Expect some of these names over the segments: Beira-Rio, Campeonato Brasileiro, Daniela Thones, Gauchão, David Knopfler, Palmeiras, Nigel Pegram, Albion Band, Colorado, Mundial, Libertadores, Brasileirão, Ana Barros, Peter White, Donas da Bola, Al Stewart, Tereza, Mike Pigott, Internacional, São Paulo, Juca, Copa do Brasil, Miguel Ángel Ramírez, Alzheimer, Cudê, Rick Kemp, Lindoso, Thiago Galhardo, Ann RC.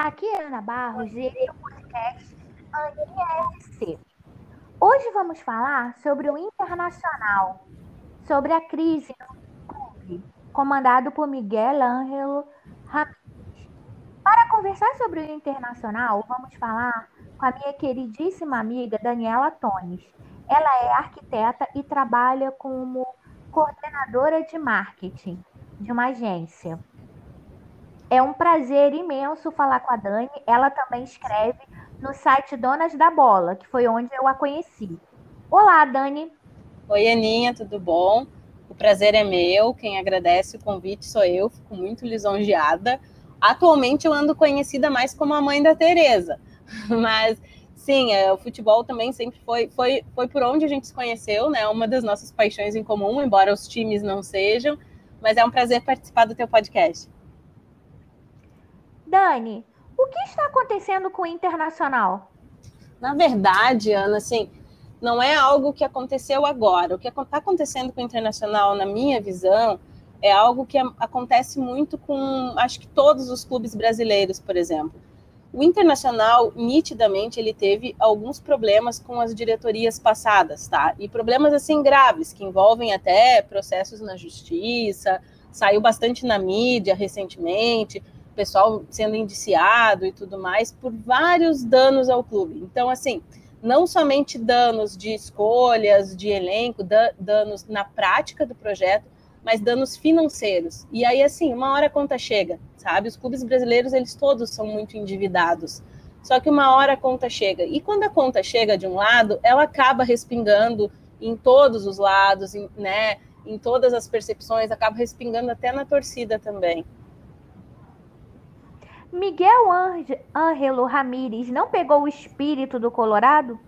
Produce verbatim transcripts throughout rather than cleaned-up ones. Aqui é Ana Barros e o podcast Ann R C. Hoje vamos falar sobre o Internacional, sobre a crise no clube, comandado por Miguel Ángel Ramírez. Para conversar sobre o Internacional, vamos falar com a minha queridíssima amiga Daniela Thones. Ela é arquiteta e trabalha como coordenadora de marketing de uma agência. É um prazer imenso falar com a Dani. Ela também escreve no site Donas da Bola, que foi onde eu a conheci. Olá, Dani. Oi, Aninha, tudo bom? O prazer é meu. Quem agradece o convite sou eu. Fico muito lisonjeada. Atualmente eu ando conhecida mais como a mãe da Tereza. Mas, sim, o futebol também sempre foi, foi, foi por onde a gente se conheceu, né? Uma das nossas paixões em comum, embora os times não sejam. Mas é um prazer participar do teu podcast. Dani, o que está acontecendo com o Internacional? Na verdade, Ana, assim, não é algo que aconteceu agora. O que está acontecendo com o Internacional, na minha visão, é algo que acontece muito com, acho que todos os clubes brasileiros, por exemplo. O Internacional, nitidamente, ele teve alguns problemas com as diretorias passadas, tá? E problemas, assim, graves, que envolvem até processos na justiça, saiu bastante na mídia recentemente, pessoal sendo indiciado e tudo mais por vários danos ao clube. Então, assim, não somente danos de escolhas, de elenco, da, danos na prática do projeto, mas danos financeiros. E aí, assim, uma hora a conta chega, sabe? Os clubes brasileiros, eles todos são muito endividados. Só que uma hora a conta chega. E quando a conta chega de um lado, ela acaba respingando em todos os lados, em, né? Em todas as percepções, acaba respingando até na torcida também. Miguel Ángel Ramírez não pegou o espírito do Colorado?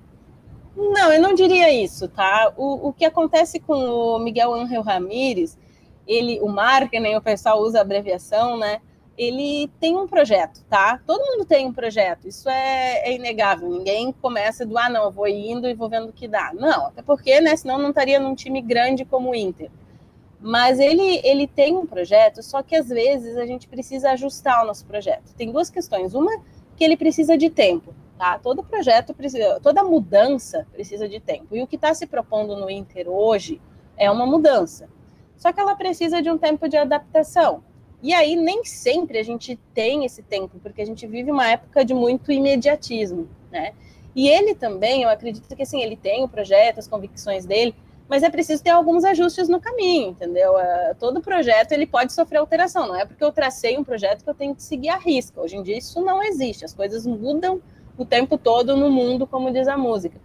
Não, eu não diria isso, tá? O, o que acontece com o Miguel Ángel Ramírez, ele, o marketing, o pessoal usa a abreviação, né? Ele tem um projeto, tá? Todo mundo tem um projeto, isso é, é inegável. Ninguém começa do, ah, não, eu vou indo e vou vendo o que dá. Não, até porque, né, senão não estaria num time grande como o Inter. Mas ele, ele tem um projeto, só que às vezes a gente precisa ajustar o nosso projeto. Tem duas questões. Uma, que ele precisa de tempo, tá? Todo projeto, precisa, toda mudança precisa de tempo. E o que está se propondo no Inter hoje é uma mudança. Só que ela precisa de um tempo de adaptação. E aí nem sempre a gente tem esse tempo, porque a gente vive uma época de muito imediatismo, né? E ele também, eu acredito que assim, ele tem o projeto, as convicções dele, mas é preciso ter alguns ajustes no caminho, entendeu? Todo projeto ele pode sofrer alteração, não é porque eu tracei um projeto que eu tenho que seguir à risca. Hoje em dia isso não existe, as coisas mudam o tempo todo no mundo, como diz a música.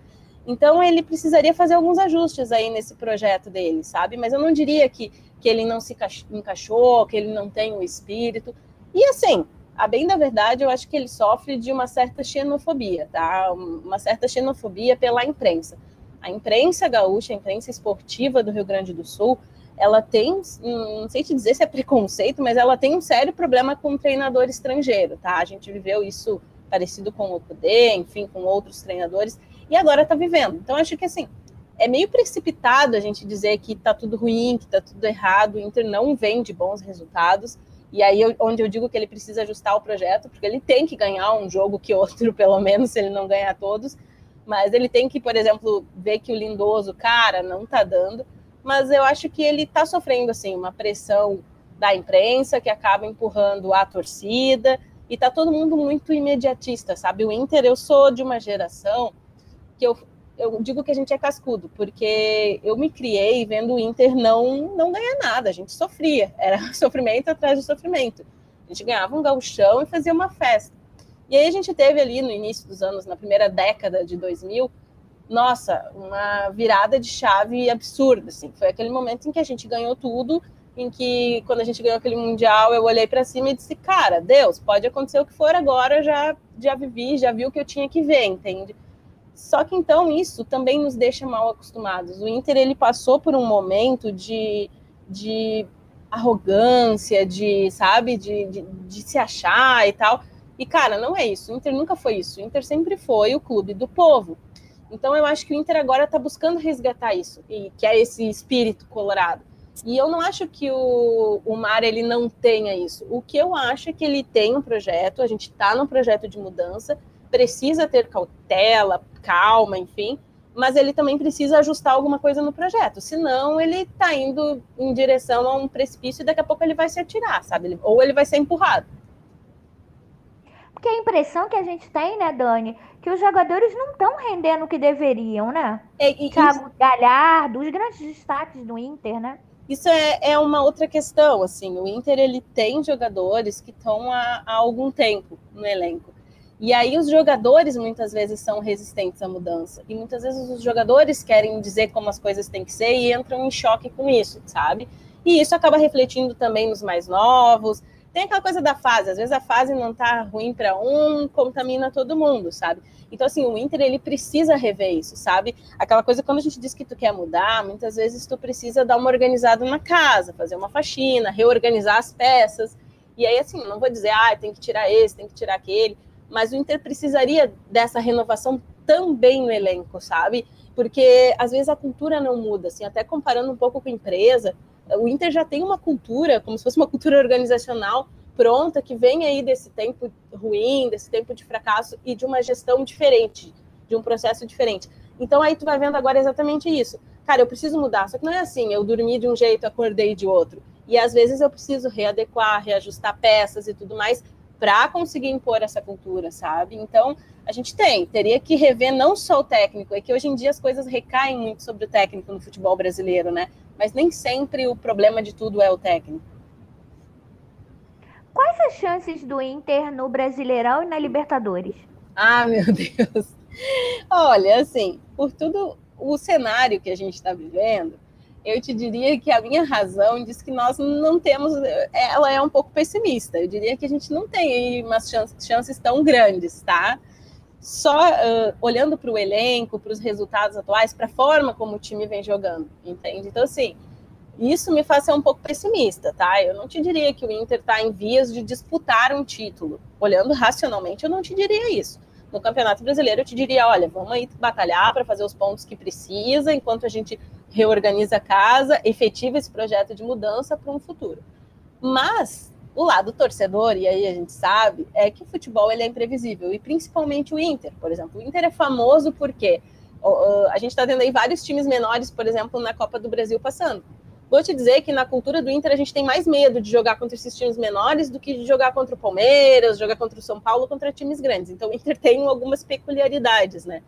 Então ele precisaria fazer alguns ajustes aí nesse projeto dele, sabe? Mas eu não diria que, que ele não se encaixou, que ele não tem o espírito. E assim, a bem da verdade, eu acho que ele sofre de uma certa xenofobia, tá? Uma certa xenofobia pela imprensa. A imprensa gaúcha, a imprensa esportiva do Rio Grande do Sul, ela tem, não sei te dizer se é preconceito, mas ela tem um sério problema com o treinador estrangeiro, tá? A gente viveu isso parecido com o Cudê, enfim, com outros treinadores, e agora tá vivendo. Então, acho que, assim, é meio precipitado a gente dizer que tá tudo ruim, que tá tudo errado, o Inter não vende bons resultados, e aí eu, onde eu digo que ele precisa ajustar o projeto, porque ele tem que ganhar um jogo que outro, pelo menos, se ele não ganhar todos. Mas ele tem que, por exemplo, ver que o Lindoso, cara, não tá dando. Mas eu acho que ele tá sofrendo, assim, uma pressão da imprensa que acaba empurrando a torcida. E tá todo mundo muito imediatista, sabe? O Inter, eu sou de uma geração que eu, eu digo que a gente é cascudo, porque eu me criei vendo o Inter não, não ganhar nada. A gente sofria, era sofrimento atrás de sofrimento. A gente ganhava um gauchão e fazia uma festa. E aí a gente teve ali no início dos anos, na primeira década de dois mil, nossa, uma virada de chave absurda, assim. Foi aquele momento em que a gente ganhou tudo, em que quando a gente ganhou aquele Mundial, eu olhei para cima e disse, cara, Deus, pode acontecer o que for agora, eu já, já vivi, já vi o que eu tinha que ver, entende? Só que então isso também nos deixa mal acostumados. O Inter, ele passou por um momento de... de arrogância, de, sabe, de, de, de se achar e tal. E, cara, não é isso. O Inter nunca foi isso. O Inter sempre foi o clube do povo. Então, eu acho que o Inter agora está buscando resgatar isso, que é esse espírito colorado. E eu não acho que o, o Mar ele não tenha isso. O que eu acho é que ele tem um projeto, a gente está num projeto de mudança, precisa ter cautela, calma, enfim, mas ele também precisa ajustar alguma coisa no projeto, senão ele está indo em direção a um precipício e daqui a pouco ele vai se atirar, sabe? Ou ele vai ser empurrado. Porque a impressão que a gente tem, né, Dani, que os jogadores não estão rendendo o que deveriam, né? E, e, Thiago Galhardo, os grandes destaques do Inter, né? Isso é, é uma outra questão, assim, o Inter ele tem jogadores que estão há, há algum tempo no elenco. E aí os jogadores muitas vezes são resistentes à mudança. E muitas vezes os jogadores querem dizer como as coisas têm que ser e entram em choque com isso, sabe? E isso acaba refletindo também nos mais novos. Tem aquela coisa da fase, às vezes a fase não tá ruim para um, contamina todo mundo, sabe? Então, assim, o Inter, ele precisa rever isso, sabe? Aquela coisa, quando a gente diz que tu quer mudar, muitas vezes tu precisa dar uma organizada na casa, fazer uma faxina, reorganizar as peças. E aí, assim, não vou dizer, ah, tem que tirar esse, tem que tirar aquele, mas o Inter precisaria dessa renovação também no elenco, sabe? Porque, às vezes, a cultura não muda, assim, até comparando um pouco com a empresa, o Inter já tem uma cultura, como se fosse uma cultura organizacional pronta, que vem aí desse tempo ruim, desse tempo de fracasso e de uma gestão diferente, de um processo diferente. Então aí tu vai vendo agora exatamente isso. Cara, eu preciso mudar, só que não é assim, eu dormi de um jeito, acordei de outro. E às vezes eu preciso readequar, reajustar peças e tudo mais para conseguir impor essa cultura, sabe? Então a gente tem, teria que rever não só o técnico, é que hoje em dia as coisas recaem muito sobre o técnico no futebol brasileiro, né? Mas nem sempre o problema de tudo é o técnico. Quais as chances do Inter no Brasileirão e na Libertadores? Ah, meu Deus! Olha, assim, por tudo o cenário que a gente está vivendo, eu te diria que a minha razão diz que nós não temos... Ela é um pouco pessimista. Eu diria que a gente não tem umas chances, chances tão grandes, tá? Só uh, olhando para o elenco, para os resultados atuais, para a forma como o time vem jogando, entende? Então, assim, isso me faz ser um pouco pessimista, tá? Eu não te diria que o Inter está em vias de disputar um título. Olhando racionalmente, eu não te diria isso. No Campeonato Brasileiro, eu te diria, olha, vamos aí batalhar para fazer os pontos que precisa, enquanto a gente reorganiza a casa, efetiva esse projeto de mudança para um futuro. Mas... o lado torcedor, e aí a gente sabe, é que o futebol ele é imprevisível, e principalmente o Inter, por exemplo. O Inter é famoso porque uh, a gente está tendo aí vários times menores, por exemplo, na Copa do Brasil passando. Vou te dizer que na cultura do Inter a gente tem mais medo de jogar contra esses times menores do que de jogar contra o Palmeiras, jogar contra o São Paulo, contra times grandes. Então o Inter tem algumas peculiaridades, né?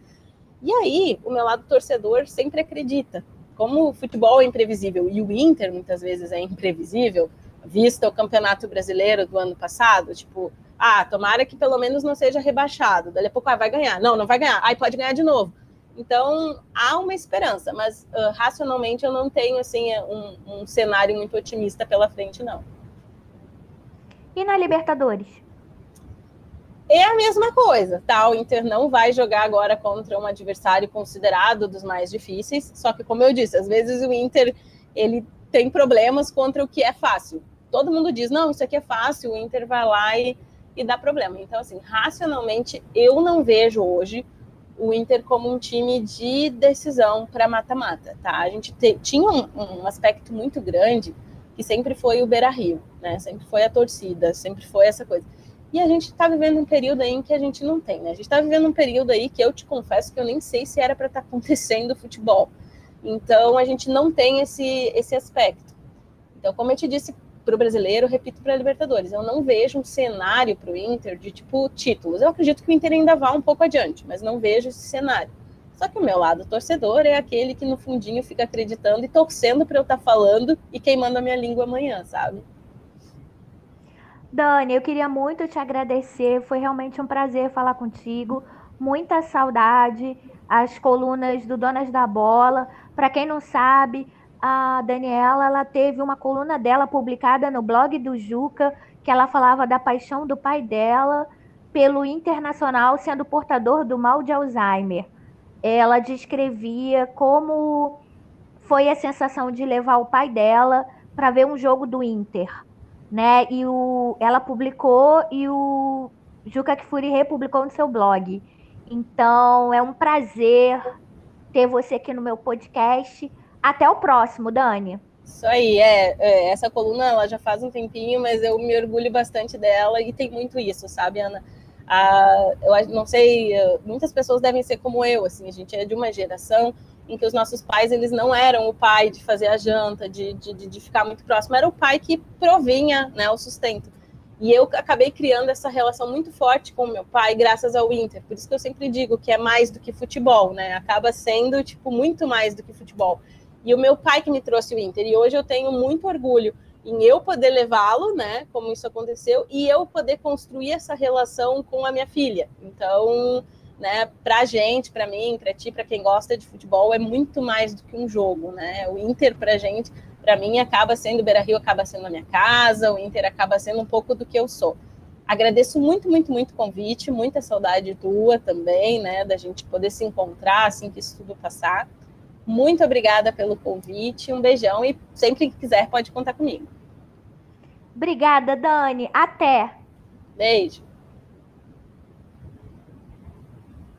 E aí o meu lado torcedor sempre acredita. Como o futebol é imprevisível, e o Inter muitas vezes é imprevisível, vista o Campeonato Brasileiro do ano passado, tipo, ah, tomara que pelo menos não seja rebaixado, daí a pouco, ah, vai ganhar, não, não vai ganhar, aí pode ganhar de novo. Então, há uma esperança, mas uh, racionalmente eu não tenho, assim, um, um cenário muito otimista pela frente, não. E na Libertadores? É a mesma coisa, tá? O Inter não vai jogar agora contra um adversário considerado dos mais difíceis, só que, como eu disse, às vezes o Inter, ele tem problemas contra o que é fácil. Todo mundo diz, não, isso aqui é fácil, o Inter vai lá e, e dá problema. Então, assim, racionalmente, eu não vejo hoje o Inter como um time de decisão para mata-mata, tá? A gente te, tinha um, um aspecto muito grande que sempre foi o Beira-Rio, né? Sempre foi a torcida, sempre foi essa coisa. E a gente tá vivendo um período aí em que a gente não tem, né? A gente tá vivendo um período aí que eu te confesso que eu nem sei se era para estar tá acontecendo o futebol. Então, a gente não tem esse, esse aspecto. Então, como eu te disse para o brasileiro, eu repito para a Libertadores, eu não vejo um cenário para o Inter de, tipo, títulos. Eu acredito que o Inter ainda vá um pouco adiante, mas não vejo esse cenário. Só que o meu lado torcedor é aquele que, no fundinho, fica acreditando e torcendo para eu estar falando e queimando a minha língua amanhã, sabe? Dani, eu queria muito te agradecer. Foi realmente um prazer falar contigo. Muita saudade. As colunas do Donas da Bola. Para quem não sabe, a Daniela ela teve uma coluna dela publicada no blog do Juca, que ela falava da paixão do pai dela pelo Internacional sendo portador do mal de Alzheimer. Ela descrevia como foi a sensação de levar o pai dela para ver um jogo do Inter, né? E o, ela publicou e o Juca Kfouri republicou no seu blog. Então, é um prazer ter você aqui no meu podcast. Até o próximo, Dani. Isso aí, é, é, essa coluna ela já faz um tempinho, mas eu me orgulho bastante dela e tem muito isso, sabe, Ana? Ah, eu não sei, muitas pessoas devem ser como eu, assim, a gente é de uma geração em que os nossos pais, eles não eram o pai de fazer a janta, de, de, de ficar muito próximo, era o pai que provinha, né, o sustento. E eu acabei criando essa relação muito forte com o meu pai, graças ao Inter. Por isso que eu sempre digo que é mais do que futebol, né? Acaba sendo, tipo, muito mais do que futebol. E o meu pai que me trouxe o Inter. E hoje eu tenho muito orgulho em eu poder levá-lo, né? Como isso aconteceu. E eu poder construir essa relação com a minha filha. Então, né? Pra gente, pra mim, pra ti, pra quem gosta de futebol, é muito mais do que um jogo, né? O Inter pra gente... Para mim, acaba sendo, o Beira-Rio acaba sendo a minha casa, o Inter acaba sendo um pouco do que eu sou. Agradeço muito, muito, muito o convite, muita saudade tua também, né, da gente poder se encontrar assim que isso tudo passar. Muito obrigada pelo convite, um beijão e sempre que quiser pode contar comigo. Obrigada, Dani. Até! Beijo!